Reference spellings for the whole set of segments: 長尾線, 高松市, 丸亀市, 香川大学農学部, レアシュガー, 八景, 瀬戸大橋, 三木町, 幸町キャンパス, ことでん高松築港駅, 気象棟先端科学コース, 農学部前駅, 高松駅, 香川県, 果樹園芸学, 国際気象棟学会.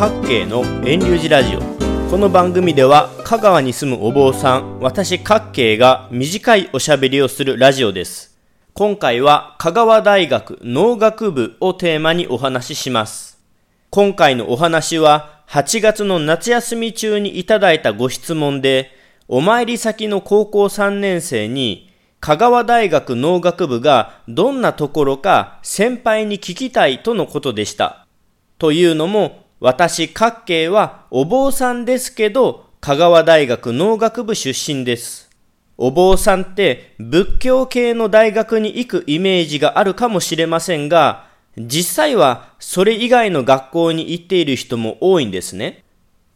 八景の遠流寺ラジオ。この番組では香川に住むお坊さん、私八景が短いおしゃべりをするラジオです。今回は香川大学農学部をテーマにお話しします。今回のお話は8月の夏休み中にいただいたご質問で、お参り先の高校3年生に香川大学農学部がどんなところか先輩に聞きたいとのことでした。というのも、私角慶はお坊さんですけど、香川大学農学部出身です。お坊さんって仏教系の大学に行くイメージがあるかもしれませんが、実際はそれ以外の学校に行っている人も多いんですね。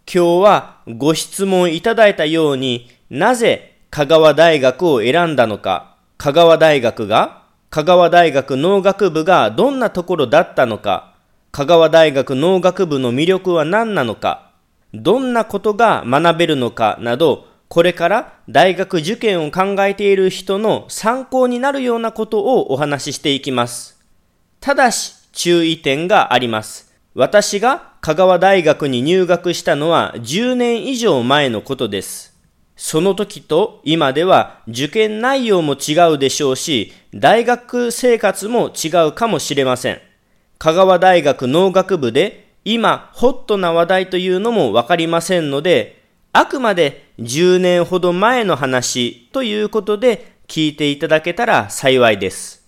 今日はご質問いただいたように、なぜ香川大学を選んだのか、香川大学農学部がどんなところだったのか、香川大学農学部の魅力は何なのか、どんなことが学べるのかなど、これから大学受験を考えている人の参考になるようなことをお話ししていきます。ただし注意点があります。私が香川大学に入学したのは10年以上前のことです。その時と今では受験内容も違うでしょうし、大学生活も違うかもしれません。香川大学農学部で今ホットな話題というのもわかりませんので、あくまで10年ほど前の話ということで聞いていただけたら幸いです。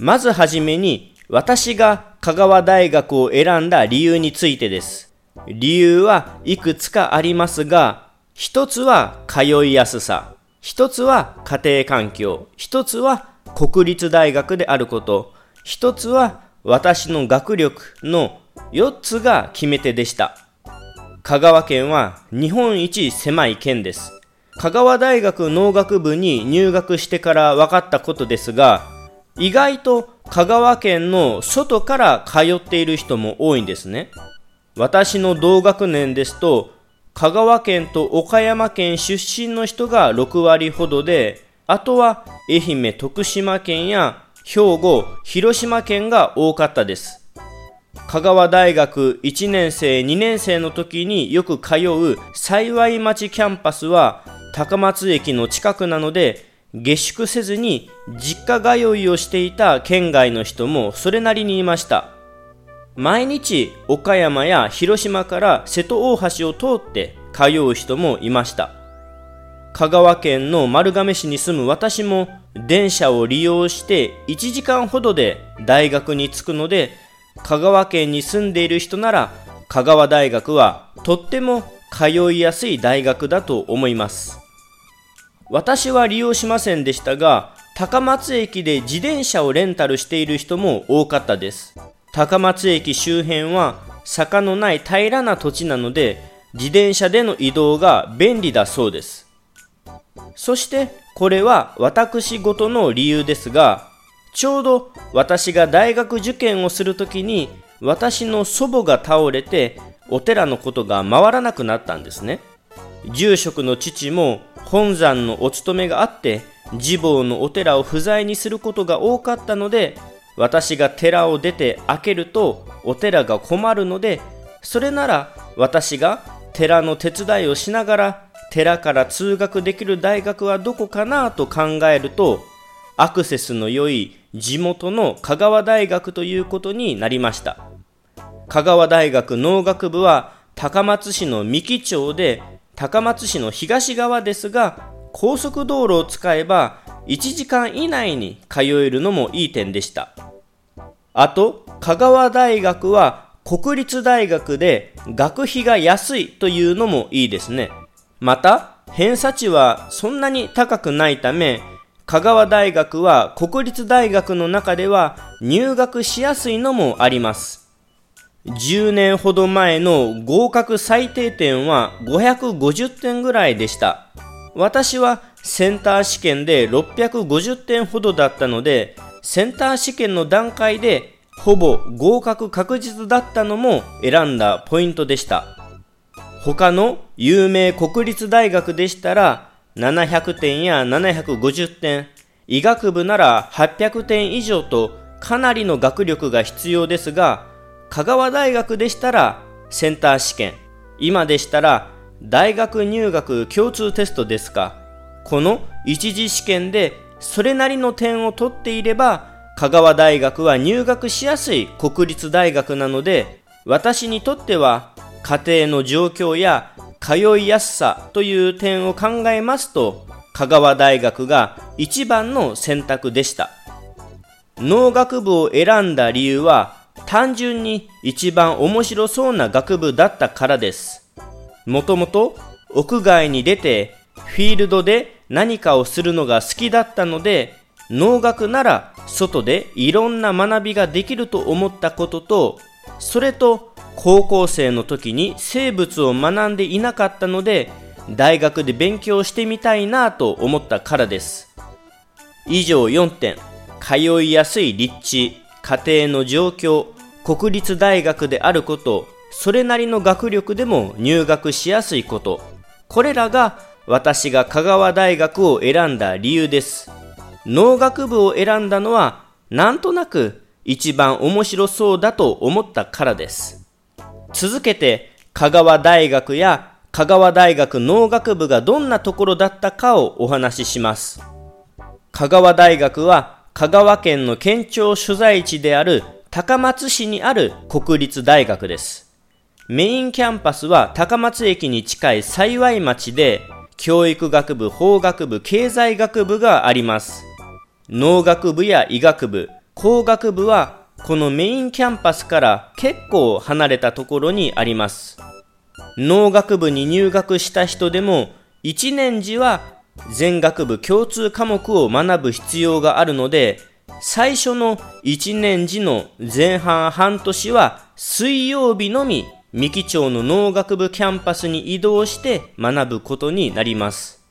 まずはじめに、私が香川大学を選んだ理由についてです。理由はいくつかありますが、一つは通いやすさ、一つは家庭環境、一つは国立大学であること、一つは私の学力の4つが決め手でした。香川県は日本一狭い県です。香川大学農学部に入学してから分かったことですが、意外と香川県の外から通っている人も多いんですね。私の同学年ですと、香川県と岡山県出身の人が6割ほどで、あとは愛媛、徳島県や兵庫、広島県が多かったです。香川大学1年生、2年生の時によく通う幸町キャンパスは高松駅の近くなので、下宿せずに実家通いをしていた県外の人もそれなりにいました。毎日岡山や広島から瀬戸大橋を通って通う人もいました。香川県の丸亀市に住む私も電車を利用して1時間ほどで大学に着くので、香川県に住んでいる人なら香川大学はとっても通いやすい大学だと思います。私は利用しませんでしたが、高松駅で自転車をレンタルしている人も多かったです。高松駅周辺は坂のない平らな土地なので、自転車での移動が便利だそうです。そしてこれは私事の理由ですが、ちょうど私が大学受験をするときに、私の祖母が倒れてお寺のことが回らなくなったんですね。住職の父も本山のお勤めがあって、地坊のお寺を不在にすることが多かったので、私が寺を出て開けるとお寺が困るので、それなら私が寺の手伝いをしながら寺から通学できる大学はどこかなと考えると、アクセスの良い地元の香川大学ということになりました。香川大学農学部は高松市の三木町で、高松市の東側ですが、高速道路を使えば1時間以内に通えるのもいい点でした。あと、香川大学は国立大学で学費が安いというのもいいですね。また、偏差値はそんなに高くないため、香川大学は国立大学の中では入学しやすいのもあります。10年ほど前の合格最低点は550点ぐらいでした。私はセンター試験で650点ほどだったので、センター試験の段階でほぼ合格確実だったのも選んだポイントでした。他の有名国立大学でしたら700点や750点、医学部なら800点以上とかなりの学力が必要ですが、香川大学でしたらセンター試験、今でしたら大学入学共通テストですか、この一次試験でそれなりの点を取っていれば香川大学は入学しやすい国立大学なので、私にとっては家庭の状況や通いやすさという点を考えますと、香川大学が一番の選択でした。農学部を選んだ理由は単純に一番面白そうな学部だったからです。もともと屋外に出てフィールドで何かをするのが好きだったので、農学なら外でいろんな学びができると思ったことと、それと高校生の時に生物を学んでいなかったので大学で勉強してみたいなと思ったからです。以上4点、通いやすい立地、家庭の状況、国立大学であること、それなりの学力でも入学しやすいこと、これらが私が香川大学を選んだ理由です。農学部を選んだのはなんとなく一番面白そうだと思ったからです。続けて香川大学や香川大学農学部がどんなところだったかをお話しします。香川大学は香川県の県庁所在地である高松市にある国立大学です。メインキャンパスは高松駅に近い幸町で、教育学部、法学部、経済学部があります。農学部や医学部、工学部はこのメインキャンパスから結構離れたところにあります。農学部に入学した人でも1年次は全学部共通科目を学ぶ必要があるので、最初の1年次の前半半年は水曜日のみ三木町の農学部キャンパスに移動して学ぶことになります。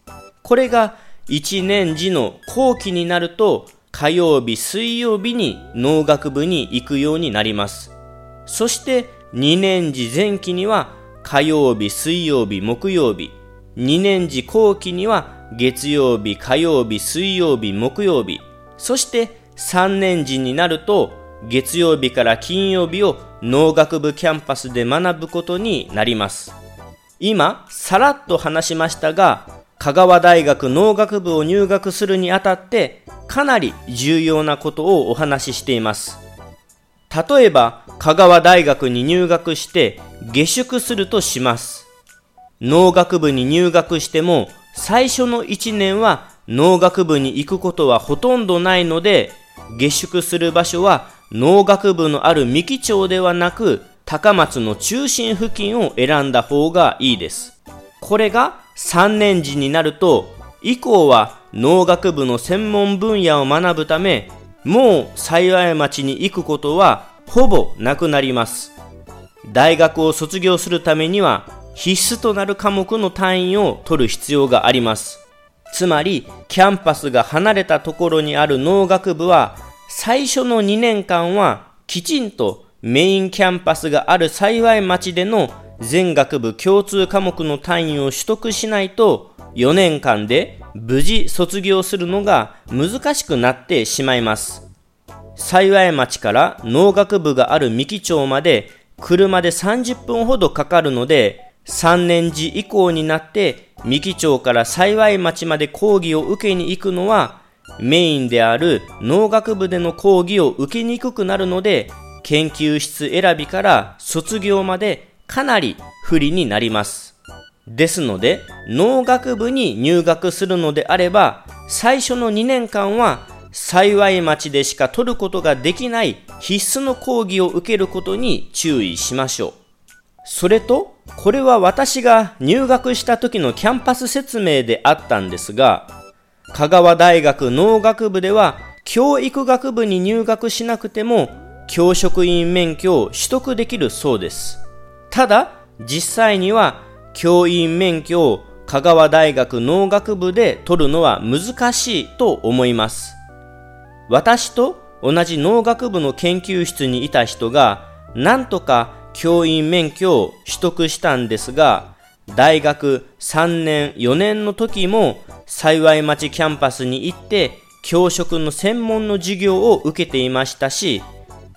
これが1年次の後期になると火曜日水曜日に農学部に行くようになります。そして2年次前期には火曜日水曜日木曜日、2年次後期には月曜日火曜日水曜日木曜日、そして3年次になると月曜日から金曜日を農学部キャンパスで学ぶことになります。今さらっと話しましたが、香川大学農学部を入学するにあたってかなり重要なことをお話ししています。例えば香川大学に入学して下宿するとします。農学部に入学しても最初の1年は農学部に行くことはほとんどないので、下宿する場所は農学部のある三木町ではなく高松の中心付近を選んだ方がいいです。これが3年次になると以降は農学部の専門分野を学ぶため、もう幸町に行くことはほぼなくなります。大学を卒業するためには必須となる科目の単位を取る必要があります。つまりキャンパスが離れたところにある農学部は最初の2年間はきちんとメインキャンパスがある幸町での全学部共通科目の単位を取得しないと、4年間で無事卒業するのが難しくなってしまいます。幸町から農学部がある三木町まで車で30分ほどかかるので、3年次以降になって三木町から幸町まで講義を受けに行くのは、メインである農学部での講義を受けにくくなるので、研究室選びから卒業までかなり不利になります。ですので農学部に入学するのであれば、最初の2年間は幸町でしか取ることができない必須の講義を受けることに注意しましょう。それとこれは私が入学した時のキャンパス説明であったんですが、香川大学農学部では教育学部に入学しなくても教職員免許を取得できるそうです。ただ実際には教員免許を香川大学農学部で取るのは難しいと思います。私と同じ農学部の研究室にいた人がなんとか教員免許を取得したんですが、大学3年4年の時も幸町キャンパスに行って教職の専門の授業を受けていましたし、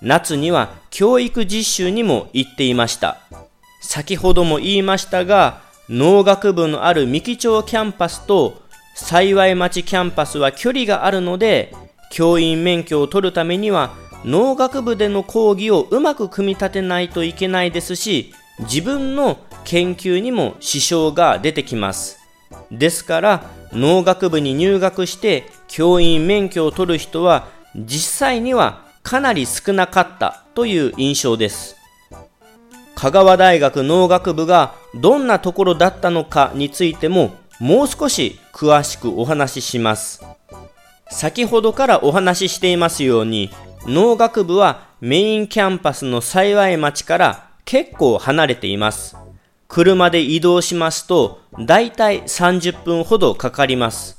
夏には教育実習にも行っていました。先ほども言いましたが、農学部のある三木町キャンパスと幸町キャンパスは距離があるので、教員免許を取るためには農学部での講義をうまく組み立てないといけないですし、自分の研究にも支障が出てきます。ですから農学部に入学して教員免許を取る人は実際にはかなり少なかったという印象です。香川大学農学部がどんなところだったのかについてももう少し詳しくお話しします。先ほどからお話ししていますように、農学部はメインキャンパスの幸町から結構離れています。車で移動しますとだいたい30分ほどかかります。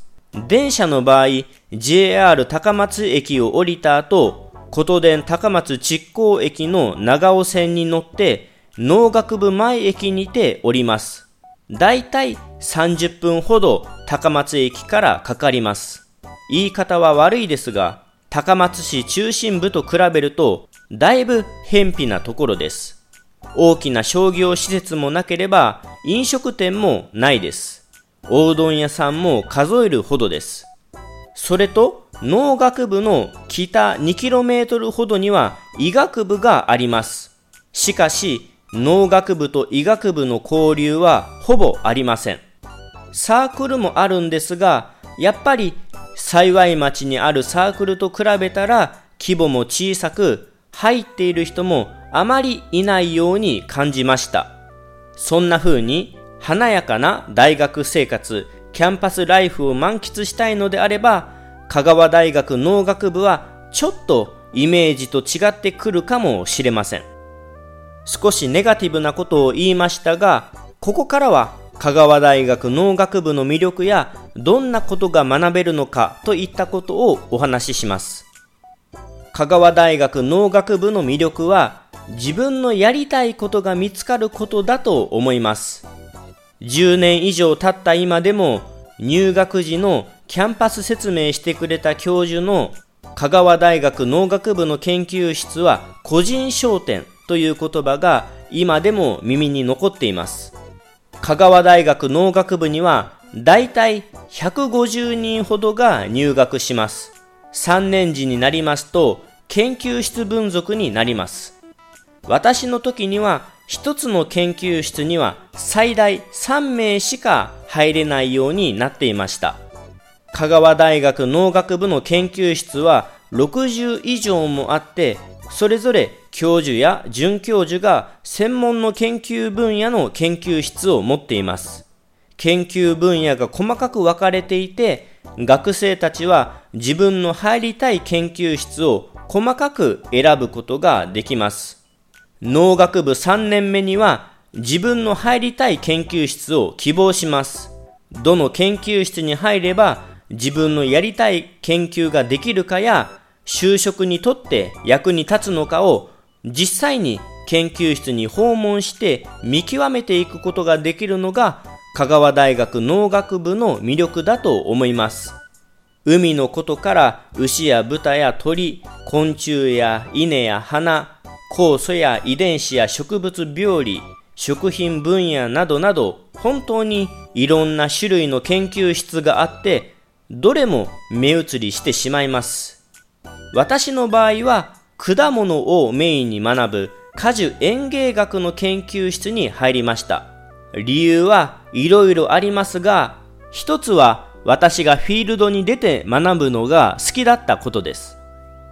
電車の場合 JR 高松駅を降りた後、ことでん高松築港駅の長尾線に乗って農学部前駅にて降ります。だいたい30分ほど高松駅からかかります。言い方は悪いですが、高松市中心部と比べるとだいぶ偏僻なところです。大きな商業施設もなければ飲食店もないです。おうどん屋さんも数えるほどです。それと農学部の北 2km ほどには医学部があります。しかし農学部と医学部の交流はほぼありません。サークルもあるんですが、やっぱり幸町にあるサークルと比べたら規模も小さく、入っている人もあまりいないように感じました。そんな風に華やかな大学生活、キャンパスライフを満喫したいのであれば、香川大学農学部はちょっとイメージと違ってくるかもしれません。少しネガティブなことを言いましたが、ここからは香川大学農学部の魅力やどんなことが学べるのかといったことをお話しします。香川大学農学部の魅力は自分のやりたいことが見つかることだと思います。10年以上経った今でも、入学時のキャンパス説明してくれた教授の香川大学農学部の研究室は個人商店という言葉が今でも耳に残っています。香川大学農学部にはだいたい150人ほどが入学します。3年時になりますと研究室分属になります。私の時には一つの研究室には最大3名しか入れないようになっていました。香川大学農学部の研究室は60以上もあって、それぞれ教授や准教授が専門の研究分野の研究室を持っています。研究分野が細かく分かれていて、学生たちは自分の入りたい研究室を細かく選ぶことができます。農学部3年目には自分の入りたい研究室を希望します。どの研究室に入れば自分のやりたい研究ができるかや、就職にとって役に立つのかを実際に研究室に訪問して見極めていくことができるのが香川大学農学部の魅力だと思います。海のことから牛や豚や鳥、昆虫や稲や花、酵素や遺伝子や植物病理、食品分野などなど、本当にいろんな種類の研究室があって、どれも目移りしてしまいます。私の場合は果物をメインに学ぶ果樹園芸学の研究室に入りました。理由はいろいろありますが、一つは私がフィールドに出て学ぶのが好きだったことです。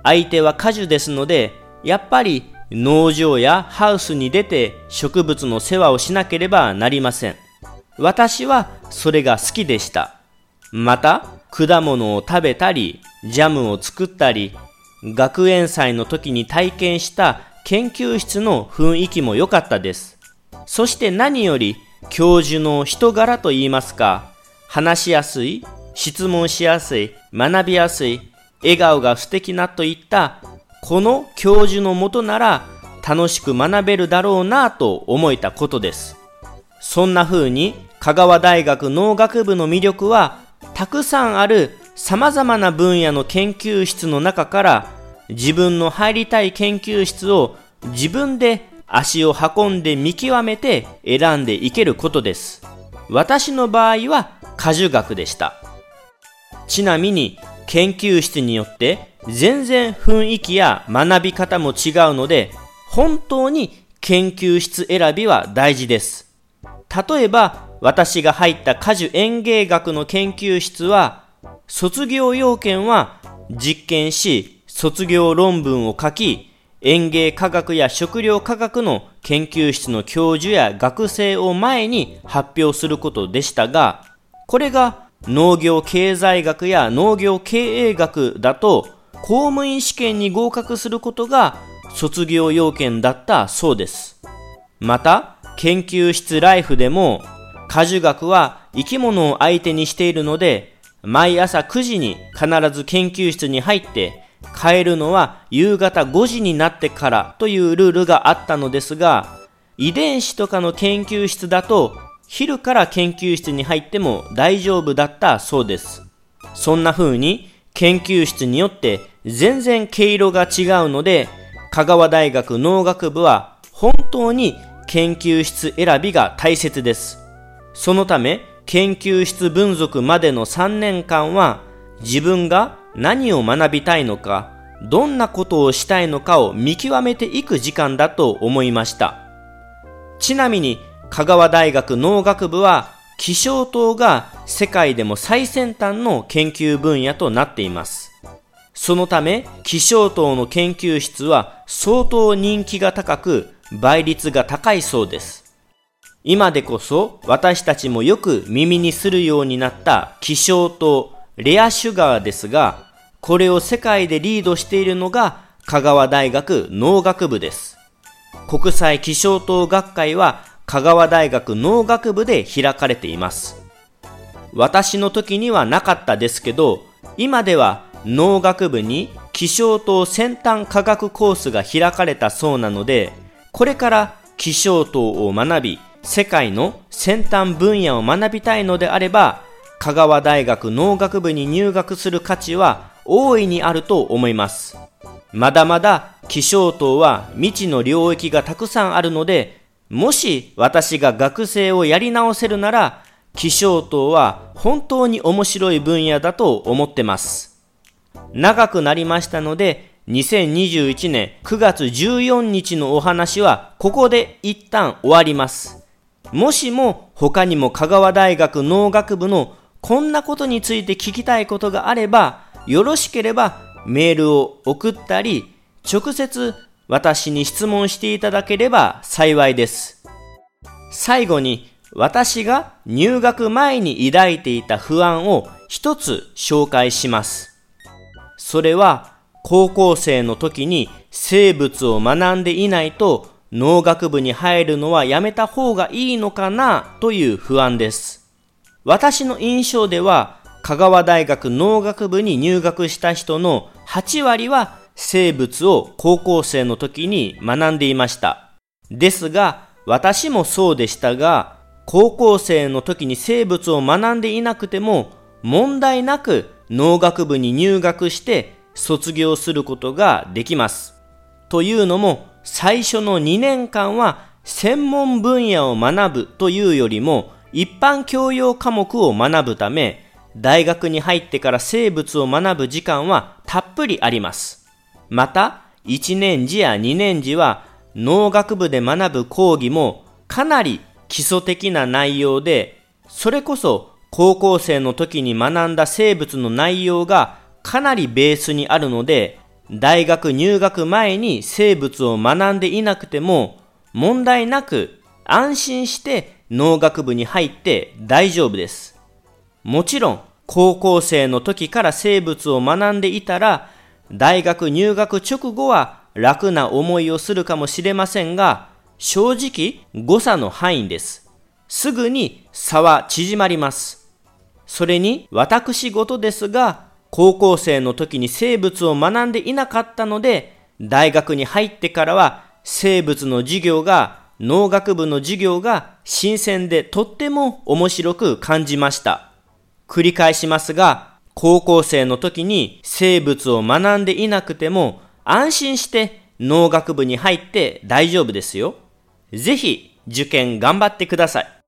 相手は果樹ですので、やっぱり農場やハウスに出て植物の世話をしなければなりません。私はそれが好きでした。また果物を食べたりジャムを作ったり、学園祭の時に体験した研究室の雰囲気も良かったです。そして何より教授の人柄といいますか、話しやすい、質問しやすい、学びやすい、笑顔が素敵なといったこの教授のもとなら楽しく学べるだろうなと思えたことです。そんな風に香川大学農学部の魅力は、たくさんある様々な分野の研究室の中から自分の入りたい研究室を自分で足を運んで見極めて選んでいけることです。私の場合は果樹学でした。ちなみに研究室によって全然雰囲気や学び方も違うので、本当に研究室選びは大事です。例えば私が入った果樹園芸学の研究室は、卒業要件は実験し卒業論文を書き、園芸科学や食料科学の研究室の教授や学生を前に発表することでしたが、これが農業経済学や農業経営学だと公務員試験に合格することが卒業要件だったそうです。また研究室ライフでも果樹学は生き物を相手にしているので、毎朝9時に必ず研究室に入って帰るのは夕方5時になってからというルールがあったのですが、遺伝子とかの研究室だと昼から研究室に入っても大丈夫だったそうです。そんな風に研究室によって全然毛色が違うので、香川大学農学部は本当に研究室選びが大切です。そのため研究室分属までの3年間は自分が何を学びたいのか、どんなことをしたいのかを見極めていく時間だと思いました。ちなみに香川大学農学部は気象棟が世界でも最先端の研究分野となっています。そのため気象棟の研究室は相当人気が高く、倍率が高いそうです。今でこそ私たちもよく耳にするようになった気象棟レアシュガーですが、これを世界でリードしているのが香川大学農学部です。国際気象棟学会は香川大学農学部で開かれています。私の時にはなかったですけど、今では農学部に気象棟先端科学コースが開かれたそうなので、これから気象棟を学び世界の先端分野を学びたいのであれば、香川大学農学部に入学する価値は大いにあると思います。まだまだ気象棟は未知の領域がたくさんあるので、もし私が学生をやり直せるなら気象棟は本当に面白い分野だと思ってます。長くなりましたので、2021年9月14日のお話はここで一旦終わります。もしも他にも香川大学農学部のこんなことについて聞きたいことがあれば、よろしければメールを送ったり、直接私に質問していただければ幸いです。最後に私が入学前に抱いていた不安を一つ紹介します。それは高校生の時に生物を学んでいないと農学部に入るのはやめた方がいいのかなという不安です。私の印象では香川大学農学部に入学した人の8割は生物を高校生の時に学んでいました。ですが私もそうでしたが、高校生の時に生物を学んでいなくても問題なく農学部に入学して卒業することができます。というのも最初の2年間は専門分野を学ぶというよりも一般教養科目を学ぶため、大学に入ってから生物を学ぶ時間はたっぷりあります。また、1年次や2年次は農学部で学ぶ講義もかなり基礎的な内容で、それこそ高校生の時に学んだ生物の内容がかなりベースにあるので、大学入学前に生物を学んでいなくても問題なく安心して農学部に入って大丈夫です。もちろん高校生の時から生物を学んでいたら大学入学直後は楽な思いをするかもしれませんが、正直誤差の範囲です。すぐに差は縮まります。それに私事ですが、高校生の時に生物を学んでいなかったので、大学に入ってからは生物の授業が農学部の授業が新鮮でとっても面白く感じました。繰り返しますが、高校生の時に生物を学んでいなくても安心して農学部に入って大丈夫ですよ。ぜひ受験頑張ってください。